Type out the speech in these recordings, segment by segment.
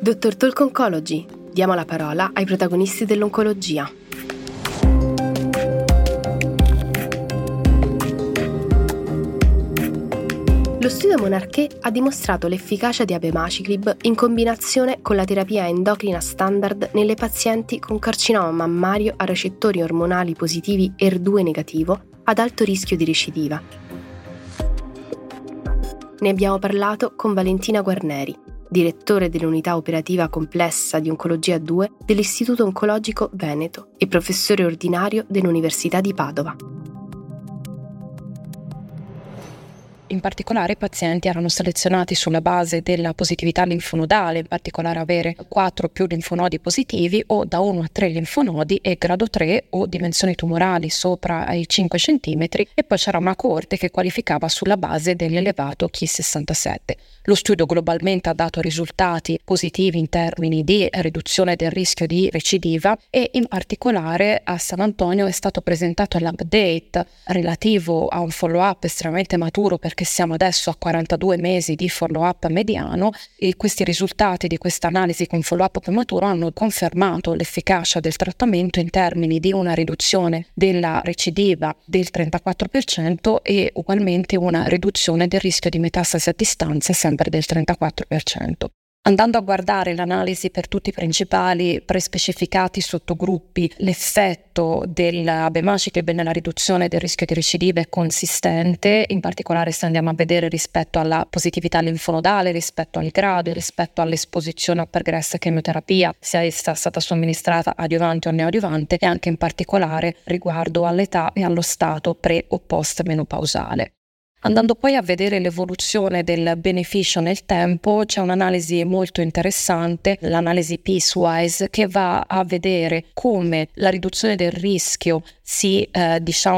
DrTalk Oncology, diamo la parola ai protagonisti dell'oncologia. Lo studio monarch-E ha dimostrato l'efficacia di abemaciclib in combinazione con la terapia endocrina standard nelle pazienti con carcinoma mammario a recettori ormonali positivi HER2 negativo ad alto rischio di recidiva. Ne abbiamo parlato con Valentina Guarneri, direttore dell'unità operativa complessa di Oncologia 2 dell'Istituto Oncologico Veneto e professore ordinario dell'Università di Padova. In particolare i pazienti erano selezionati sulla base della positività linfonodale, in particolare avere 4 o più linfonodi positivi o da 1 a 3 linfonodi e grado 3 o dimensioni tumorali sopra ai 5 cm e poi c'era una coorte che qualificava sulla base dell'elevato Ki 67. Lo studio globalmente ha dato risultati positivi in termini di riduzione del rischio di recidiva e in particolare a San Antonio è stato presentato l'update relativo a un follow-up estremamente maturo perché siamo adesso a 42 mesi di follow-up mediano e questi risultati di questa analisi con follow-up prematuro hanno confermato l'efficacia del trattamento in termini di una riduzione della recidiva del 34% e ugualmente una riduzione del rischio di metastasi a distanza sempre del 34%. Andando a guardare l'analisi per tutti i principali prespecificati sottogruppi, l'effetto dell'abemaciclib nella riduzione del rischio di recidiva è consistente, in particolare se andiamo a vedere rispetto alla positività linfonodale, rispetto al grado, rispetto all'esposizione a pregressa chemioterapia, sia essa stata somministrata adiuvante o neoadiuvante, e anche in particolare riguardo all'età e allo stato pre o post menopausale. Andando poi a vedere l'evoluzione del beneficio nel tempo, c'è un'analisi molto interessante, l'analisi piecewise, che va a vedere come la riduzione del rischio si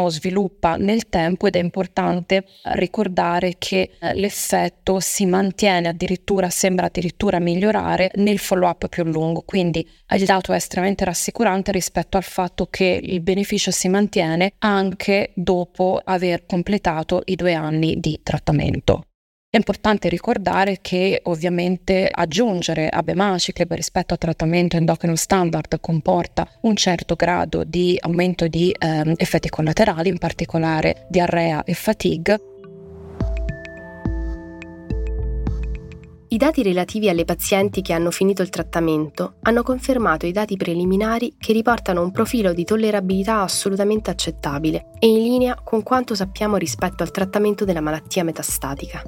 sviluppa nel tempo ed è importante ricordare che l'effetto si mantiene addirittura, sembra addirittura migliorare nel follow-up più lungo, quindi il dato è estremamente rassicurante rispetto al fatto che il beneficio si mantiene anche dopo aver completato i 2 anni di trattamento. È importante ricordare che ovviamente aggiungere abemaciclib rispetto al trattamento endocrino standard comporta un certo grado di aumento di effetti collaterali, in particolare diarrea e fatigue. I dati relativi alle pazienti che hanno finito il trattamento hanno confermato i dati preliminari che riportano un profilo di tollerabilità assolutamente accettabile e in linea con quanto sappiamo rispetto al trattamento della malattia metastatica.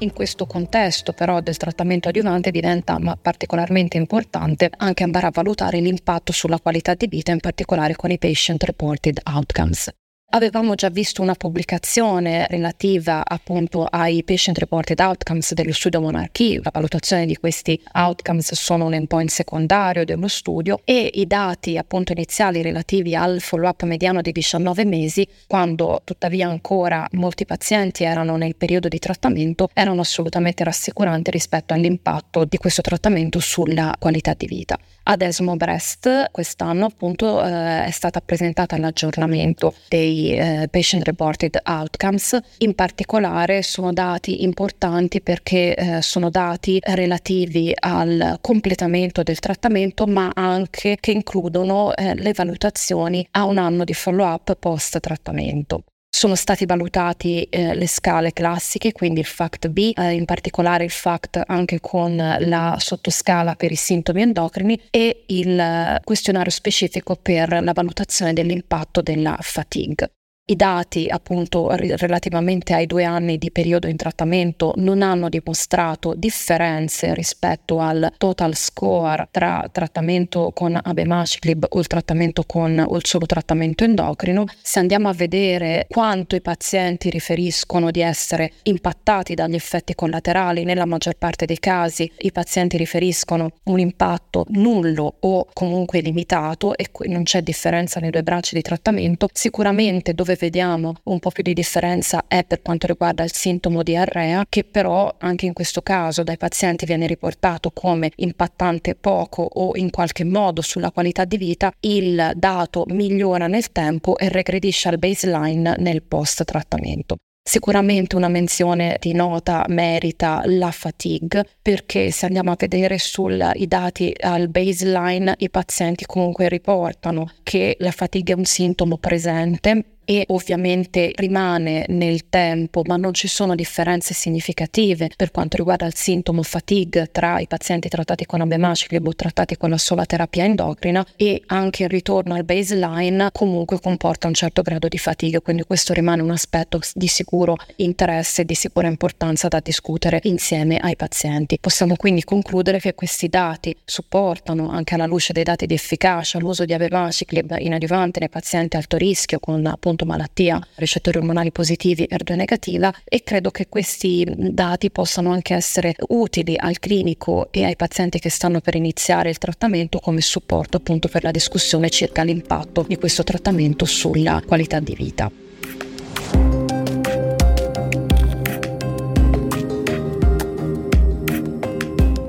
In questo contesto però del trattamento adiuvante diventa particolarmente importante anche andare a valutare l'impatto sulla qualità di vita, in particolare con i patient reported outcomes. Avevamo già visto una pubblicazione relativa appunto ai patient reported outcomes dello studio monarch-E, la valutazione di questi outcomes sono un endpoint secondario dello studio e i dati appunto iniziali relativi al follow-up mediano di 19 mesi, quando tuttavia ancora molti pazienti erano nel periodo di trattamento, erano assolutamente rassicuranti rispetto all'impatto di questo trattamento sulla qualità di vita. Ad ESMO Breast quest'anno appunto è stata presentata l'aggiornamento dei patient reported outcomes, in particolare sono dati importanti perché sono dati relativi al completamento del trattamento ma anche che includono le valutazioni a un anno di follow-up post trattamento. Sono stati valutati le scale classiche, quindi il FACT B, in particolare il FACT anche con la sottoscala per i sintomi endocrini e il questionario specifico per la valutazione dell'impatto della fatigue. I dati appunto relativamente ai 2 anni di periodo in trattamento non hanno dimostrato differenze rispetto al total score tra trattamento con abemaciclib o il trattamento o il solo trattamento endocrino. Se andiamo a vedere quanto i pazienti riferiscono di essere impattati dagli effetti collaterali, nella maggior parte dei casi i pazienti riferiscono un impatto nullo o comunque limitato e non c'è differenza nei 2 bracci di trattamento. Sicuramente dove vediamo un po' più di differenza è per quanto riguarda il sintomo diarrea, che però anche in questo caso dai pazienti viene riportato come impattante poco o in qualche modo sulla qualità di vita. Il dato migliora nel tempo e regredisce al baseline nel post trattamento. Sicuramente una menzione di nota merita la fatigue, perché se andiamo a vedere sui dati al baseline i pazienti comunque riportano che la fatigue è un sintomo presente e ovviamente rimane nel tempo, ma non ci sono differenze significative per quanto riguarda il sintomo fatigue tra i pazienti trattati con abemaciclib o trattati con la sola terapia endocrina, e anche il ritorno al baseline comunque comporta un certo grado di fatigue, quindi questo rimane un aspetto di sicuro interesse, di sicura importanza da discutere insieme ai pazienti. Possiamo quindi concludere che questi dati supportano, anche alla luce dei dati di efficacia, l'uso di abemaciclib in adiuvante nei pazienti a alto rischio con appunto malattia, recettori ormonali positivi, HER2 negativa, e credo che questi dati possano anche essere utili al clinico e ai pazienti che stanno per iniziare il trattamento come supporto appunto per la discussione circa l'impatto di questo trattamento sulla qualità di vita.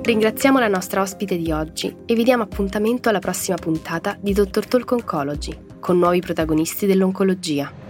Ringraziamo la nostra ospite di oggi e vi diamo appuntamento alla prossima puntata di DrTalk Oncology, con nuovi protagonisti dell'oncologia.